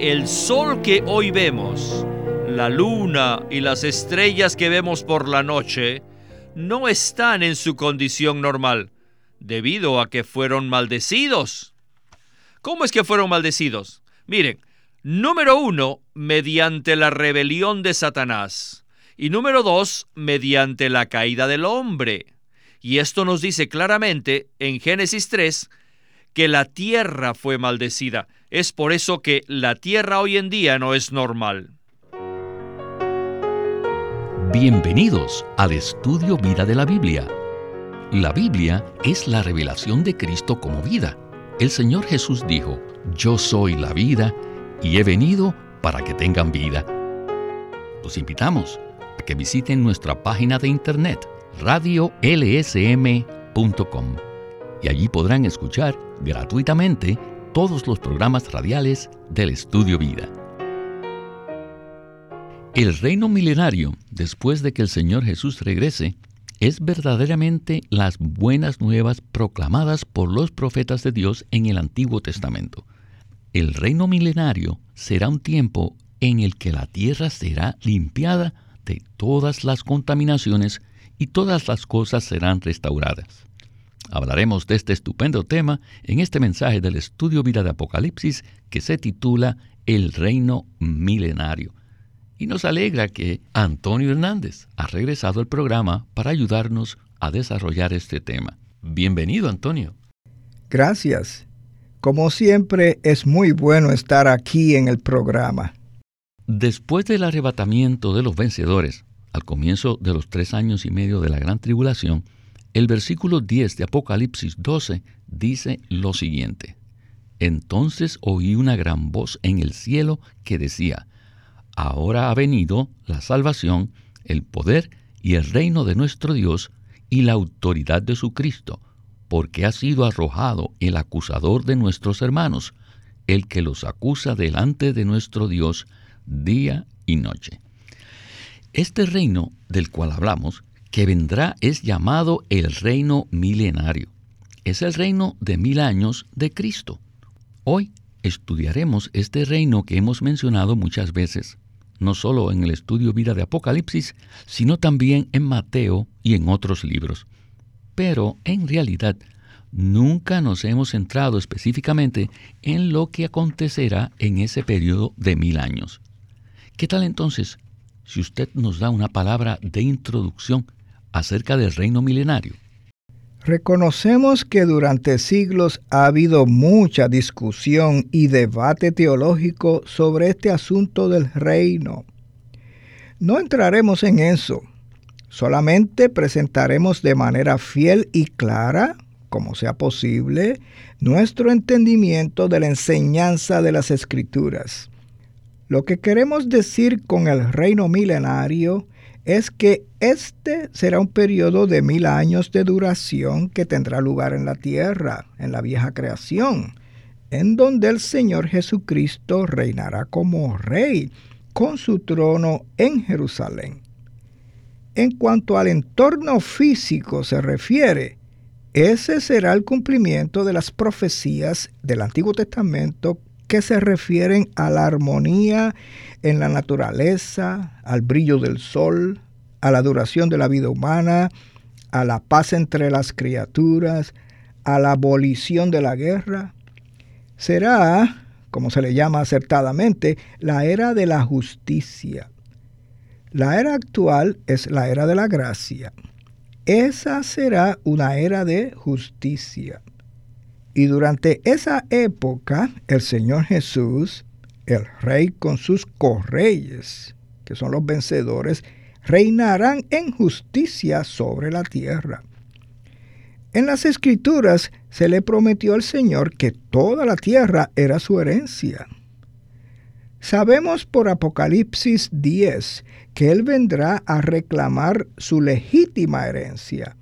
el sol que hoy vemos, la luna y las estrellas que vemos por la noche no están en su condición normal, debido a que fueron maldecidos. ¿Cómo es que fueron maldecidos? Miren, número 1, mediante la rebelión de Satanás. Y número 2, mediante la caída del hombre. Y esto nos dice claramente en Génesis 3 que la tierra fue maldecida. Es por eso que la tierra hoy en día no es normal. Bienvenidos al Estudio Vida de la Biblia. La Biblia es la revelación de Cristo como vida. El Señor Jesús dijo, "Yo soy la vida y he venido para que tengan vida". Los invitamos a que visiten nuestra página de internet radiolsm.com y allí podrán escuchar gratuitamente todos los programas radiales del Estudio Vida. El reino milenario, después de que el Señor Jesús regrese, es verdaderamente las buenas nuevas proclamadas por los profetas de Dios en el Antiguo Testamento. El reino milenario será un tiempo en el que la tierra será limpiada de todas las contaminaciones y todas las cosas serán restauradas. Hablaremos de este estupendo tema en este mensaje del Estudio Vida de Apocalipsis que se titula El Reino Milenario. Y nos alegra que Antonio Hernández ha regresado al programa para ayudarnos a desarrollar este tema. Bienvenido, Antonio. Gracias. Como siempre, es muy bueno estar aquí en el programa. Después del arrebatamiento de los vencedores, al comienzo de los 3 años y medio de la gran tribulación, el versículo 10 de Apocalipsis 12 dice lo siguiente: Entonces oí una gran voz en el cielo que decía, Ahora ha venido la salvación, el poder y el reino de nuestro Dios y la autoridad de su Cristo, porque ha sido arrojado el acusador de nuestros hermanos, el que los acusa delante de nuestro Dios día y noche. Este reino del cual hablamos, que vendrá, es llamado el reino milenario. Es el reino de 1000 años de Cristo. Hoy estudiaremos este reino que hemos mencionado muchas veces, no solo en el Estudio Vida de Apocalipsis, sino también en Mateo y en otros libros. Pero, en realidad, nunca nos hemos centrado específicamente en lo que acontecerá en ese periodo de 1000 años. ¿Qué tal entonces? Si usted nos da una palabra de introducción acerca del reino milenario. Reconocemos que durante siglos ha habido mucha discusión y debate teológico sobre este asunto del reino. No entraremos en eso, solamente presentaremos de manera fiel y clara, como sea posible, nuestro entendimiento de la enseñanza de las Escrituras. Lo que queremos decir con el reino milenario es que este será un periodo de 1000 años de duración que tendrá lugar en la tierra, en la vieja creación, en donde el Señor Jesucristo reinará como rey, con su trono en Jerusalén. En cuanto al entorno físico se refiere, ese será el cumplimiento de las profecías del Antiguo Testamento que se refieren a la armonía en la naturaleza, al brillo del sol, a la duración de la vida humana, a la paz entre las criaturas, a la abolición de la guerra. Será, como se le llama acertadamente, la era de la justicia. La era actual es la era de la gracia. Esa será una era de justicia. Y durante esa época, el Señor Jesús, el Rey con sus correyes, que son los vencedores, reinarán en justicia sobre la tierra. En las Escrituras se le prometió al Señor que toda la tierra era su herencia. Sabemos por Apocalipsis 10 que Él vendrá a reclamar su legítima herencia.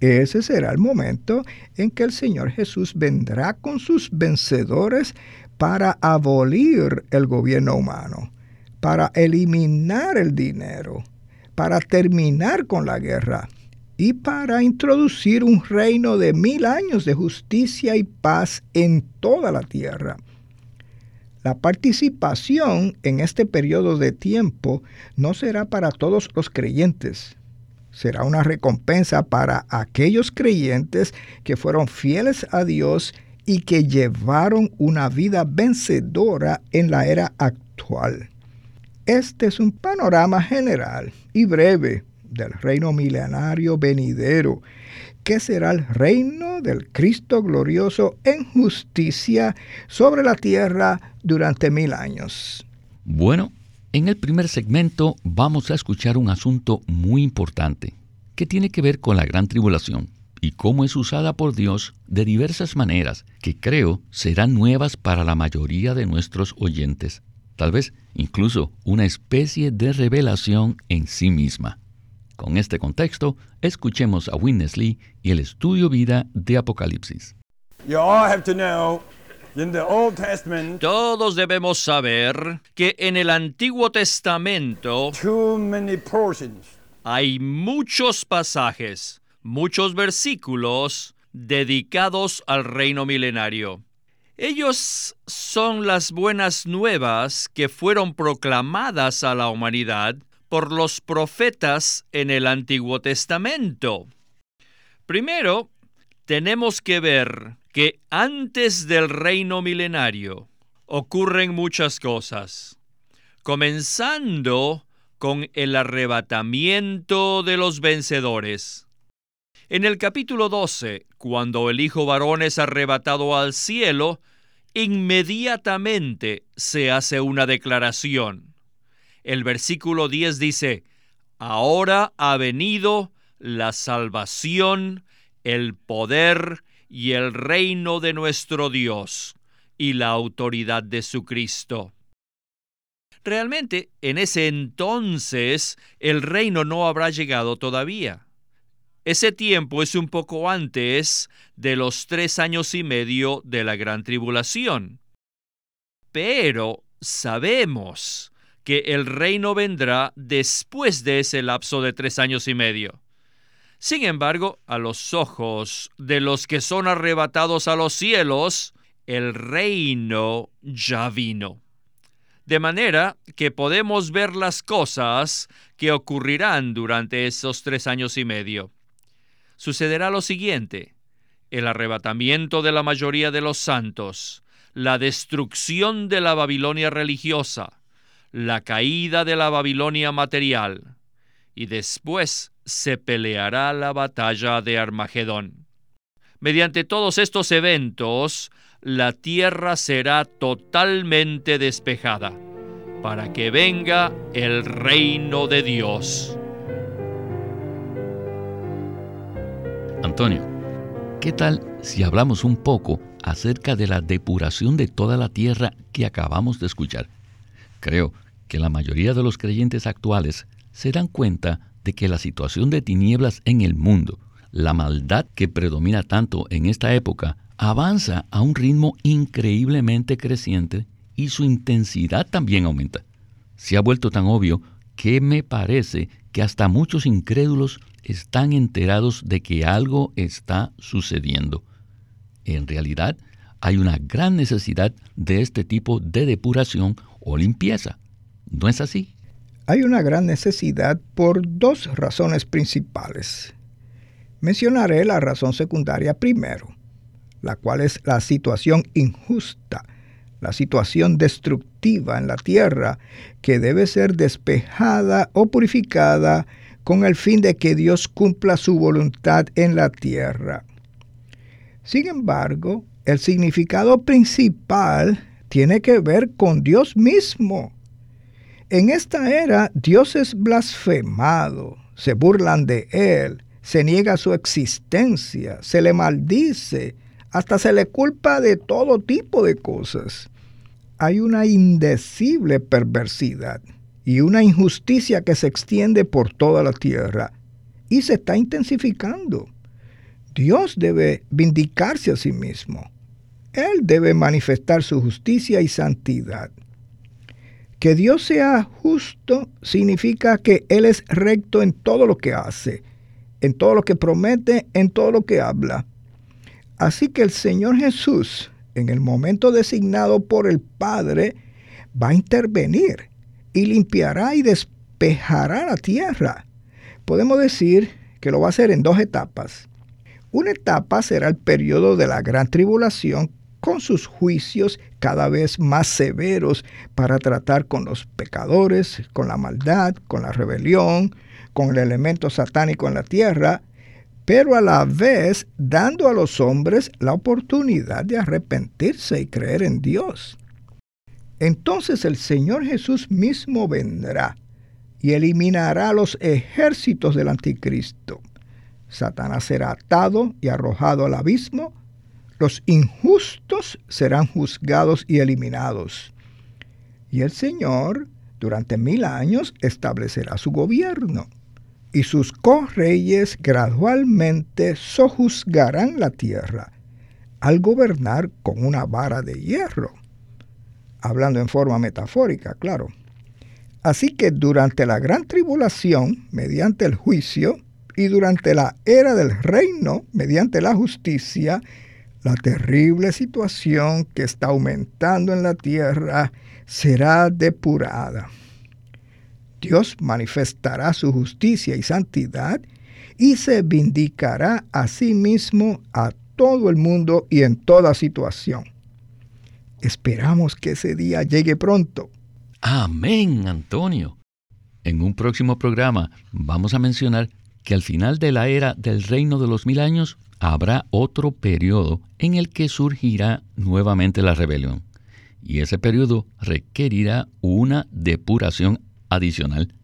Ese será el momento en que el Señor Jesús vendrá con sus vencedores para abolir el gobierno humano, para eliminar el dinero, para terminar con la guerra y para introducir un reino de 1000 años de justicia y paz en toda la tierra. La participación en este periodo de tiempo no será para todos los creyentes. Será una recompensa para aquellos creyentes que fueron fieles a Dios y que llevaron una vida vencedora en la era actual. Este es un panorama general y breve del reino milenario venidero, que será el reino del Cristo glorioso en justicia sobre la tierra durante 1000 años. Bueno, en el primer segmento vamos a escuchar un asunto muy importante que tiene que ver con la gran tribulación y cómo es usada por Dios de diversas maneras que creo serán nuevas para la mayoría de nuestros oyentes. Tal vez incluso una especie de revelación en sí misma. Con este contexto, escuchemos a Witness Lee y el estudio vida de Apocalipsis. Todos debemos saber que en el Antiguo Testamento hay muchos pasajes, muchos versículos dedicados al reino milenario. Ellos son las buenas nuevas que fueron proclamadas a la humanidad por los profetas en el Antiguo Testamento. Primero, tenemos que ver que antes del reino milenario ocurren muchas cosas, comenzando con el arrebatamiento de los vencedores. En el capítulo 12, cuando el hijo varón es arrebatado al cielo, inmediatamente se hace una declaración. El versículo 10 dice, «Ahora ha venido la salvación, el poder y el reino de nuestro Dios y la autoridad de su Cristo». Realmente, en ese entonces, el reino no habrá llegado todavía. Ese tiempo es un poco antes de los 3 años y medio de la gran tribulación. Pero sabemos que el reino vendrá después de ese lapso de 3 años y medio. Sin embargo, a los ojos de los que son arrebatados a los cielos, el reino ya vino. De manera que podemos ver las cosas que ocurrirán durante esos 3 años y medio. Sucederá lo siguiente: el arrebatamiento de la mayoría de los santos, la destrucción de la Babilonia religiosa, la caída de la Babilonia material, y después se peleará la batalla de Armagedón. Mediante todos estos eventos, la tierra será totalmente despejada para que venga el reino de Dios. Antonio, ¿qué tal si hablamos un poco acerca de la depuración de toda la tierra que acabamos de escuchar? Creo que la mayoría de los creyentes actuales se dan cuenta de que la situación de tinieblas en el mundo, la maldad que predomina tanto en esta época, avanza a un ritmo increíblemente creciente y su intensidad también aumenta. Se ha vuelto tan obvio que me parece que hasta muchos incrédulos están enterados de que algo está sucediendo. En realidad, hay una gran necesidad de este tipo de depuración o limpieza. ¿No es así? Hay una gran necesidad por 2 razones principales. Mencionaré la razón secundaria primero, la cual es la situación injusta, la situación destructiva en la tierra, que debe ser despejada o purificada con el fin de que Dios cumpla su voluntad en la tierra. Sin embargo, el significado principal tiene que ver con Dios mismo. En esta era, Dios es blasfemado, se burlan de Él, se niega su existencia, se le maldice, hasta se le culpa de todo tipo de cosas. Hay una indecible perversidad y una injusticia que se extiende por toda la tierra y se está intensificando. Dios debe vindicarse a sí mismo. Él debe manifestar su justicia y santidad. Que Dios sea justo significa que Él es recto en todo lo que hace, en todo lo que promete, en todo lo que habla. Así que el Señor Jesús, en el momento designado por el Padre, va a intervenir y limpiará y despejará la tierra. Podemos decir que lo va a hacer en dos etapas. Una etapa será el periodo de la gran tribulación, con sus juicios cada vez más severos para tratar con los pecadores, con la maldad, con la rebelión, con el elemento satánico en la tierra, pero a la vez dando a los hombres la oportunidad de arrepentirse y creer en Dios. Entonces el Señor Jesús mismo vendrá y eliminará los ejércitos del anticristo. Satanás será atado y arrojado al abismo. Los injustos serán juzgados y eliminados. Y el Señor, durante 1000 años, establecerá su gobierno. Y sus correyes gradualmente sojuzgarán la tierra, al gobernar con una vara de hierro. Hablando en forma metafórica, claro. Así que durante la gran tribulación, mediante el juicio, y durante la era del reino, mediante la justicia, la terrible situación que está aumentando en la tierra será depurada. Dios manifestará su justicia y santidad y se vindicará a sí mismo a todo el mundo y en toda situación. Esperamos que ese día llegue pronto. Amén, Antonio. En un próximo programa vamos a mencionar que al final de la era del reino de los 1000 años habrá otro periodo en el que surgirá nuevamente la rebelión. Y ese periodo requerirá una depuración adicional.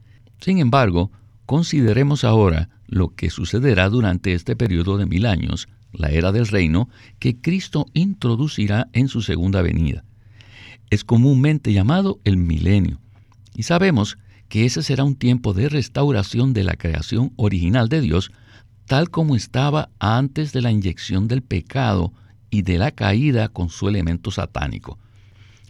Sin embargo, consideremos ahora lo que sucederá durante este periodo de 1000 años, la era del reino, que Cristo introducirá en su segunda venida. Es comúnmente llamado el milenio, y sabemos que ese será un tiempo de restauración de la creación original de Dios, tal como estaba antes de la inyección del pecado y de la caída con su elemento satánico.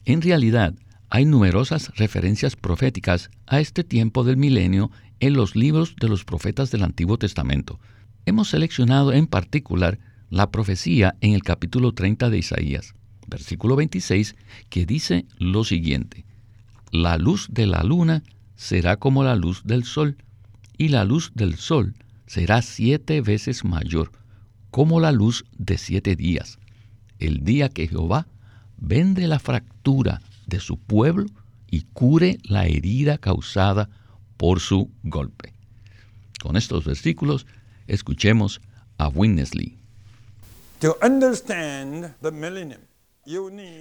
En realidad, hay numerosas referencias proféticas a este tiempo del milenio en los libros de los profetas del Antiguo Testamento. Hemos seleccionado en particular la profecía en el capítulo 30 de Isaías, versículo 26, que dice lo siguiente: la luz de la luna será como la luz del sol, y la luz del sol será 7 veces mayor, como la luz de 7 días, el día que Jehová vende la fractura de su pueblo y cure la herida causada por su golpe. Con estos versículos, escuchemos a Witness Lee.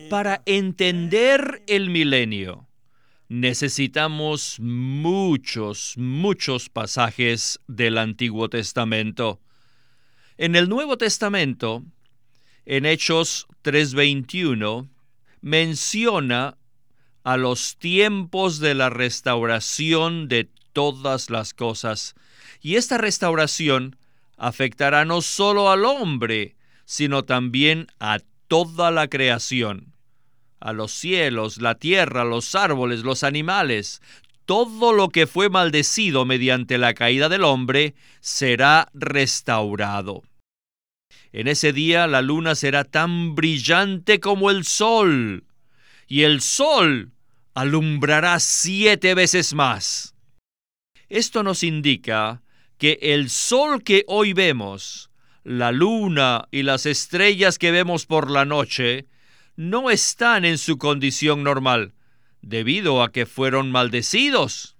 Para entender el milenio, necesitamos muchos pasajes del Antiguo Testamento. En el Nuevo Testamento, en Hechos 3:21, menciona a los tiempos de la restauración de todas las cosas. Y esta restauración afectará no solo al hombre, sino también a toda la creación. A los cielos, la tierra, los árboles, los animales, todo lo que fue maldecido mediante la caída del hombre será restaurado. En ese día la luna será tan brillante como el sol, y el sol alumbrará 7 veces más. Esto nos indica que el sol que hoy vemos, la luna y las estrellas que vemos por la noche, no están en su condición normal, debido a que fueron maldecidos.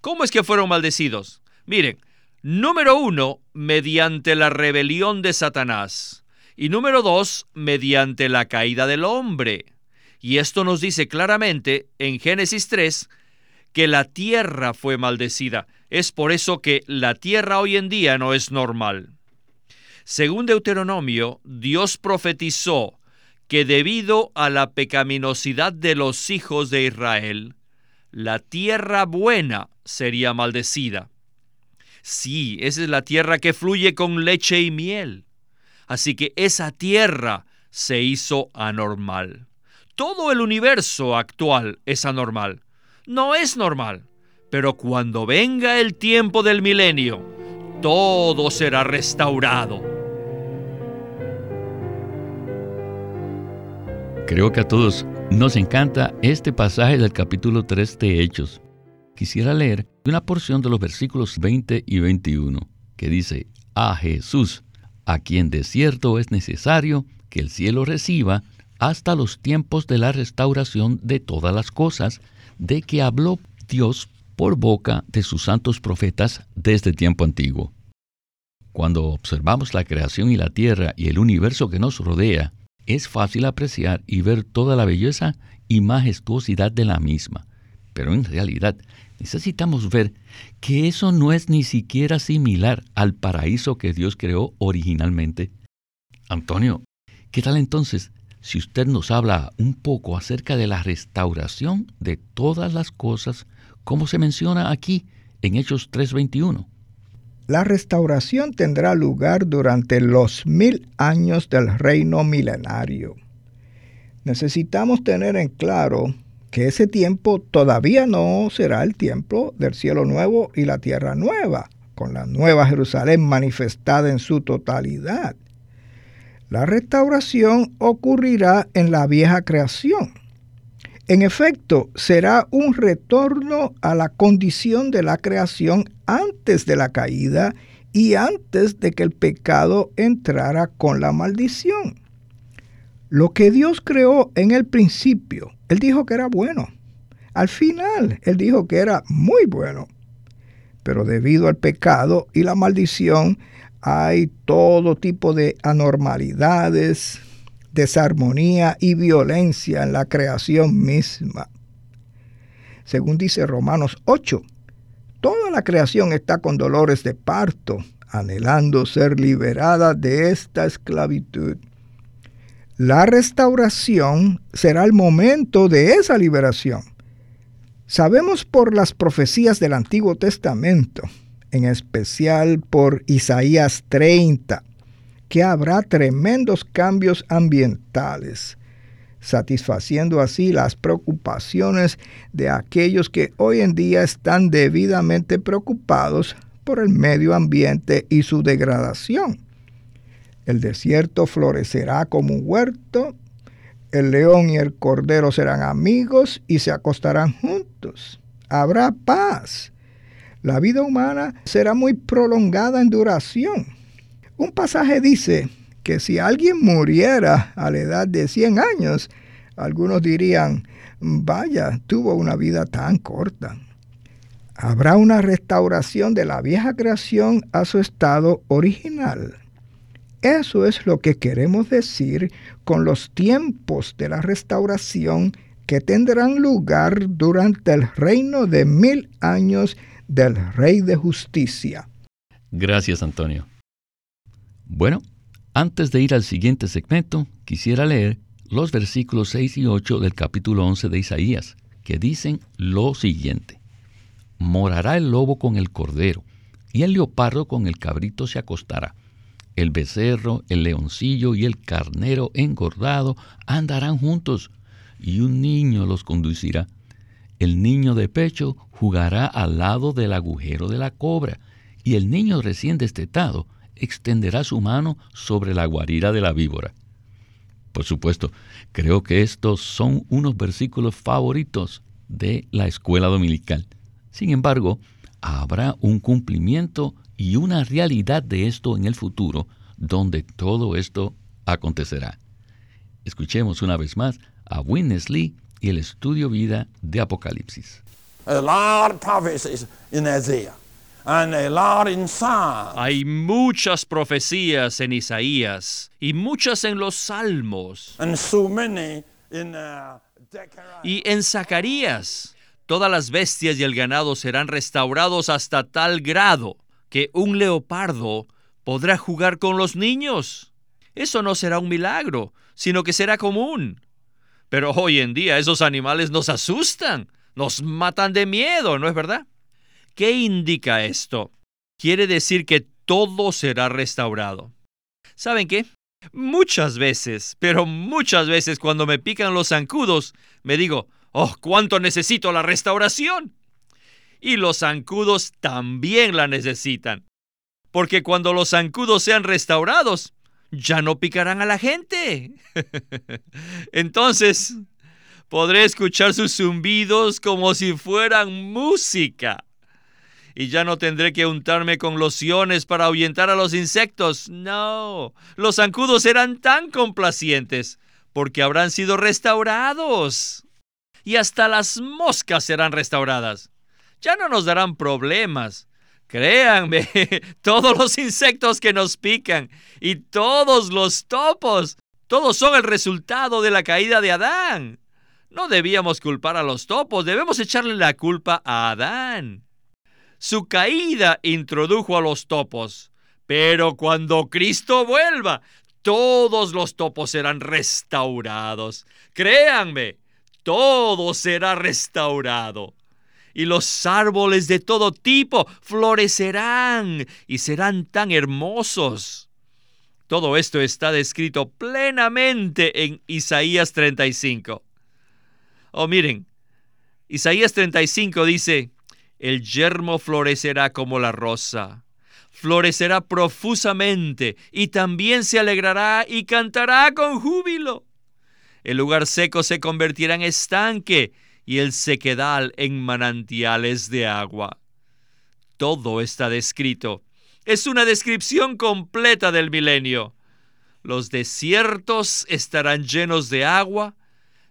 ¿Cómo es que fueron maldecidos? Miren, número 1, mediante la rebelión de Satanás. Y número 2, mediante la caída del hombre. Y esto nos dice claramente en Génesis 3 que la tierra fue maldecida. Es por eso que la tierra hoy en día no es normal. Según Deuteronomio, Dios profetizó que debido a la pecaminosidad de los hijos de Israel, la tierra buena sería maldecida. Sí, esa es la tierra que fluye con leche y miel. Así que esa tierra se hizo anormal. Todo el universo actual es anormal. No es normal. Pero cuando venga el tiempo del milenio, todo será restaurado. Creo que a todos nos encanta este pasaje del capítulo 3 de Hechos. Quisiera leer una porción de los versículos 20 y 21, que dice: a Jesús, a quien de cierto es necesario que el cielo reciba hasta los tiempos de la restauración de todas las cosas, de que habló Dios por boca de sus santos profetas desde tiempo antiguo. Cuando observamos la creación y la tierra y el universo que nos rodea, es fácil apreciar y ver toda la belleza y majestuosidad de la misma. Pero en realidad necesitamos ver que eso no es ni siquiera similar al paraíso que Dios creó originalmente. Antonio, ¿qué tal entonces si usted nos habla un poco acerca de la restauración de todas las cosas, como se menciona aquí en Hechos 3:21? La restauración tendrá lugar durante los 1000 años del reino milenario. Necesitamos tener en claro que ese tiempo todavía no será el tiempo del cielo nuevo y la tierra nueva, con la nueva Jerusalén manifestada en su totalidad. La restauración ocurrirá en la vieja creación. En efecto, será un retorno a la condición de la creación antes de la caída y antes de que el pecado entrara con la maldición. Lo que Dios creó en el principio, Él dijo que era bueno. Al final, Él dijo que era muy bueno. Pero debido al pecado y la maldición, hay todo tipo de anormalidades, desarmonía y violencia en la creación misma. Según dice Romanos 8, toda la creación está con dolores de parto, anhelando ser liberada de esta esclavitud. La restauración será el momento de esa liberación. Sabemos por las profecías del Antiguo Testamento, en especial por Isaías 30, que habrá tremendos cambios ambientales, satisfaciendo así las preocupaciones de aquellos que hoy en día están debidamente preocupados por el medio ambiente y su degradación. El desierto florecerá como un huerto, el león y el cordero serán amigos y se acostarán juntos. Habrá paz. La vida humana será muy prolongada en duración. Un pasaje dice que si alguien muriera a la edad de 100 años, algunos dirían: vaya, tuvo una vida tan corta. Habrá una restauración de la vieja creación a su estado original. Eso es lo que queremos decir con los tiempos de la restauración que tendrán lugar durante el reino de 1000 años del Rey de Justicia. Gracias, Antonio. Bueno, antes de ir al siguiente segmento, quisiera leer los versículos 6 y 8 del capítulo 11 de Isaías, que dicen lo siguiente: morará el lobo con el cordero, y el leopardo con el cabrito se acostará. El becerro, el leoncillo y el carnero engordado andarán juntos, y un niño los conducirá. El niño de pecho jugará al lado del agujero de la cobra, y el niño recién destetado extenderá su mano sobre la guarida de la víbora. Por supuesto, creo que estos son unos versículos favoritos de la escuela dominical. Sin embargo, habrá un cumplimiento y una realidad de esto en el futuro, donde todo esto acontecerá. Escuchemos una vez más a Witness Lee y el estudio vida de Apocalipsis. Hay muchas profecías en Isaías y muchas en los Salmos y en Zacarías. Todas las bestias y el ganado serán restaurados hasta tal grado que un leopardo podrá jugar con los niños. Eso no será un milagro, sino que será común. Pero hoy en día esos animales nos asustan, nos matan de miedo, ¿no es verdad? ¿Qué indica esto? Quiere decir que todo será restaurado. ¿Saben qué? Muchas veces, pero muchas veces cuando me pican los zancudos, me digo: ¡oh, cuánto necesito la restauración! Y los zancudos también la necesitan. Porque cuando los zancudos sean restaurados, ya no picarán a la gente. Entonces, podré escuchar sus zumbidos como si fueran música. Y ya no tendré que untarme con lociones para ahuyentar a los insectos. No, los zancudos serán tan complacientes porque habrán sido restaurados. Y hasta las moscas serán restauradas. Ya no nos darán problemas. Créanme, todos los insectos que nos pican y todos los topos, todos son el resultado de la caída de Adán. No debíamos culpar a los topos, debemos echarle la culpa a Adán. Su caída introdujo a los topos, pero cuando Cristo vuelva, todos los topos serán restaurados. Créanme, todo será restaurado. Y los árboles de todo tipo florecerán y serán tan hermosos. Todo esto está descrito plenamente en Isaías 35. Oh, miren, Isaías 35 dice, el yermo florecerá como la rosa, florecerá profusamente y también se alegrará y cantará con júbilo. El lugar seco se convertirá en estanque y el sequedal en manantiales de agua. Todo está descrito. Es una descripción completa del milenio. Los desiertos estarán llenos de agua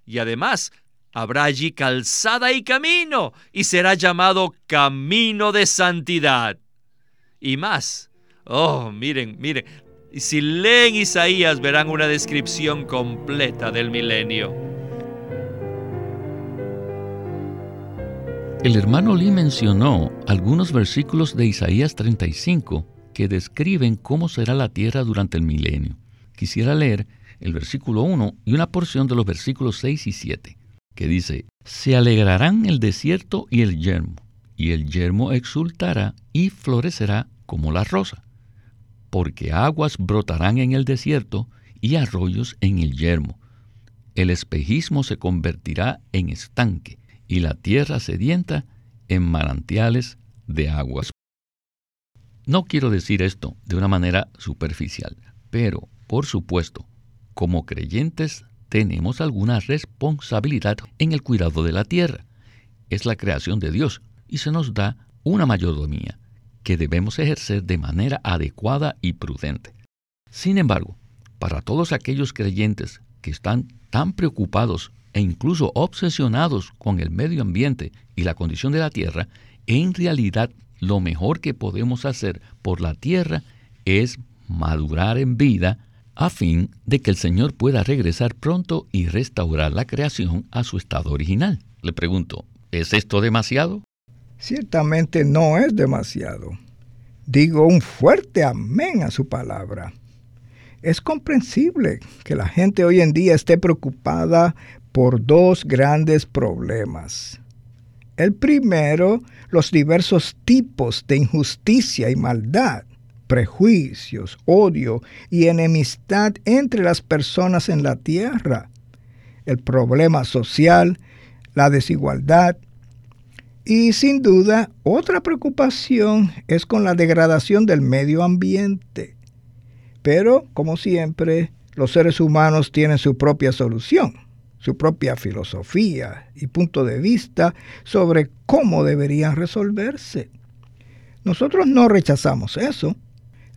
y además habrá allí calzada y camino y será llamado camino de santidad. Y más. Oh, miren. Si leen Isaías verán una descripción completa del milenio. El hermano Lee mencionó algunos versículos de Isaías 35 que describen cómo será la tierra durante el milenio. Quisiera leer el versículo 1 y una porción de los versículos 6 y 7, que dice, se alegrarán el desierto y el yermo exultará y florecerá como la rosa, porque aguas brotarán en el desierto y arroyos en el yermo. El espejismo se convertirá en estanque, y la tierra sedienta en manantiales de aguas. No quiero decir esto de una manera superficial, pero, por supuesto, como creyentes tenemos alguna responsabilidad en el cuidado de la tierra. Es la creación de Dios y se nos da una mayordomía que debemos ejercer de manera adecuada y prudente. Sin embargo, para todos aquellos creyentes que están tan preocupados e incluso obsesionados con el medio ambiente y la condición de la tierra, en realidad lo mejor que podemos hacer por la tierra es madurar en vida a fin de que el Señor pueda regresar pronto y restaurar la creación a su estado original. Le pregunto, ¿es esto demasiado? Ciertamente no es demasiado. Digo un fuerte amén a su palabra. Es comprensible que la gente hoy en día esté preocupada por dos grandes problemas. El primero, los diversos tipos de injusticia y maldad, prejuicios, odio y enemistad entre las personas en la tierra. El problema social, la desigualdad. Y sin duda, otra preocupación es con la degradación del medio ambiente. Pero, como siempre, los seres humanos tienen su propia solución, su propia filosofía y punto de vista sobre cómo deberían resolverse. Nosotros no rechazamos eso.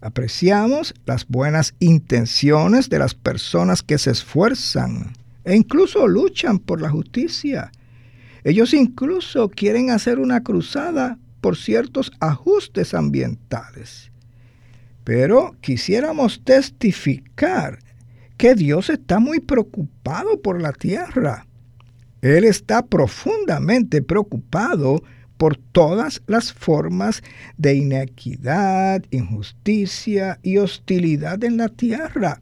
Apreciamos las buenas intenciones de las personas que se esfuerzan e incluso luchan por la justicia. Ellos incluso quieren hacer una cruzada por ciertos ajustes ambientales. Pero quisiéramos testificar que Dios está muy preocupado por la tierra. Él está profundamente preocupado por todas las formas de inequidad, injusticia y hostilidad en la tierra.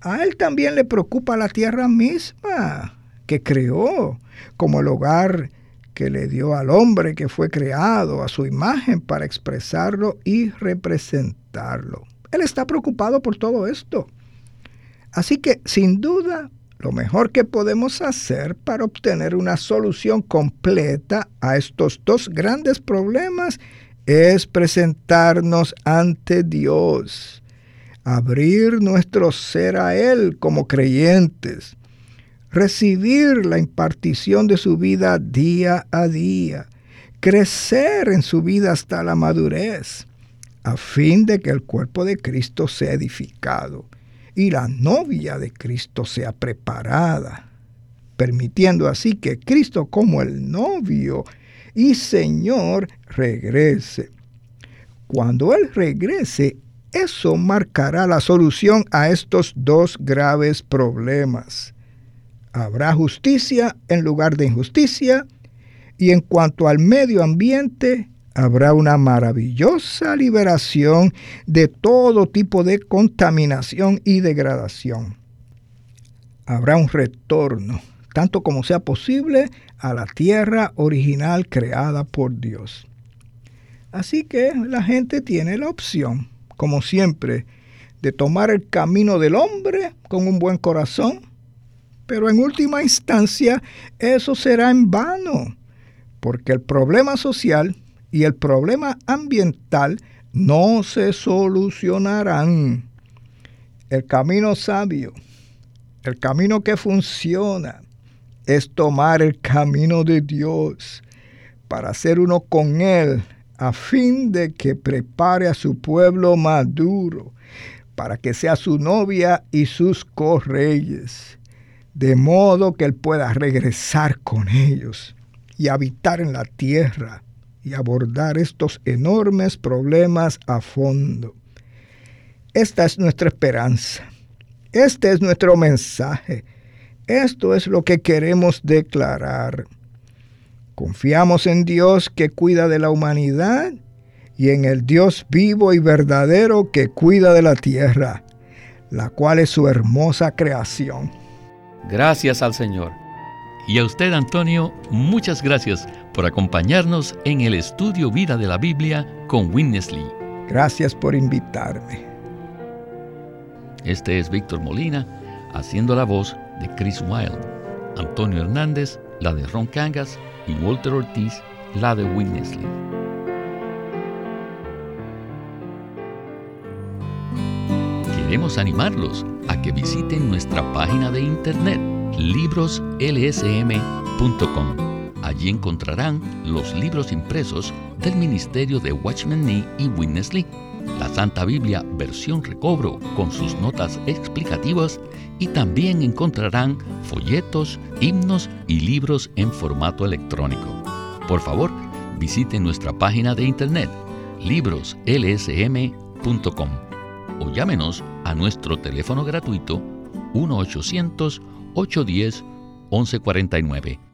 A Él también le preocupa la tierra misma, que creó, como el hogar que le dio al hombre que fue creado a su imagen para expresarlo y representarlo. Él está preocupado por todo esto. Así que, sin duda, lo mejor que podemos hacer para obtener una solución completa a estos dos grandes problemas es presentarnos ante Dios, abrir nuestro ser a Él como creyentes, recibir la impartición de su vida día a día, crecer en su vida hasta la madurez, a fin de que el cuerpo de Cristo sea edificado y la novia de Cristo sea preparada, permitiendo así que Cristo, como el novio y Señor, regrese. Cuando Él regrese, eso marcará la solución a estos dos graves problemas. Habrá justicia en lugar de injusticia, y en cuanto al medio ambiente, habrá una maravillosa liberación de todo tipo de contaminación y degradación. Habrá un retorno, tanto como sea posible, a la tierra original creada por Dios. Así que la gente tiene la opción, como siempre, de tomar el camino del hombre con un buen corazón, pero en última instancia eso será en vano, porque el problema social y el problema ambiental no se solucionarán. El camino sabio, el camino que funciona, es tomar el camino de Dios para ser uno con Él, a fin de que prepare a su pueblo maduro, para que sea su novia y sus correyes, de modo que Él pueda regresar con ellos y habitar en la tierra y abordar estos enormes problemas a fondo. Esta es nuestra esperanza. Este es nuestro mensaje. Esto es lo que queremos declarar. Confiamos en Dios que cuida de la humanidad y en el Dios vivo y verdadero que cuida de la tierra, la cual es su hermosa creación. Gracias al Señor. Y a usted, Antonio, muchas gracias por acompañarnos en el estudio Vida de la Biblia con Witness Lee. Gracias por invitarme. Este es Víctor Molina, haciendo la voz de Chris Wilde, Antonio Hernández, la de Ron Cangas, y Walter Ortiz, la de Witness Lee. Queremos animarlos a que visiten nuestra página de internet, libroslsm.com. Allí encontrarán los libros impresos del ministerio de Watchman Nee y Witness Lee, la Santa Biblia versión recobro con sus notas explicativas, y también encontrarán folletos, himnos y libros en formato electrónico. Por favor, visiten nuestra página de internet libroslsm.com o llámenos a nuestro teléfono gratuito 1-800-810-1149.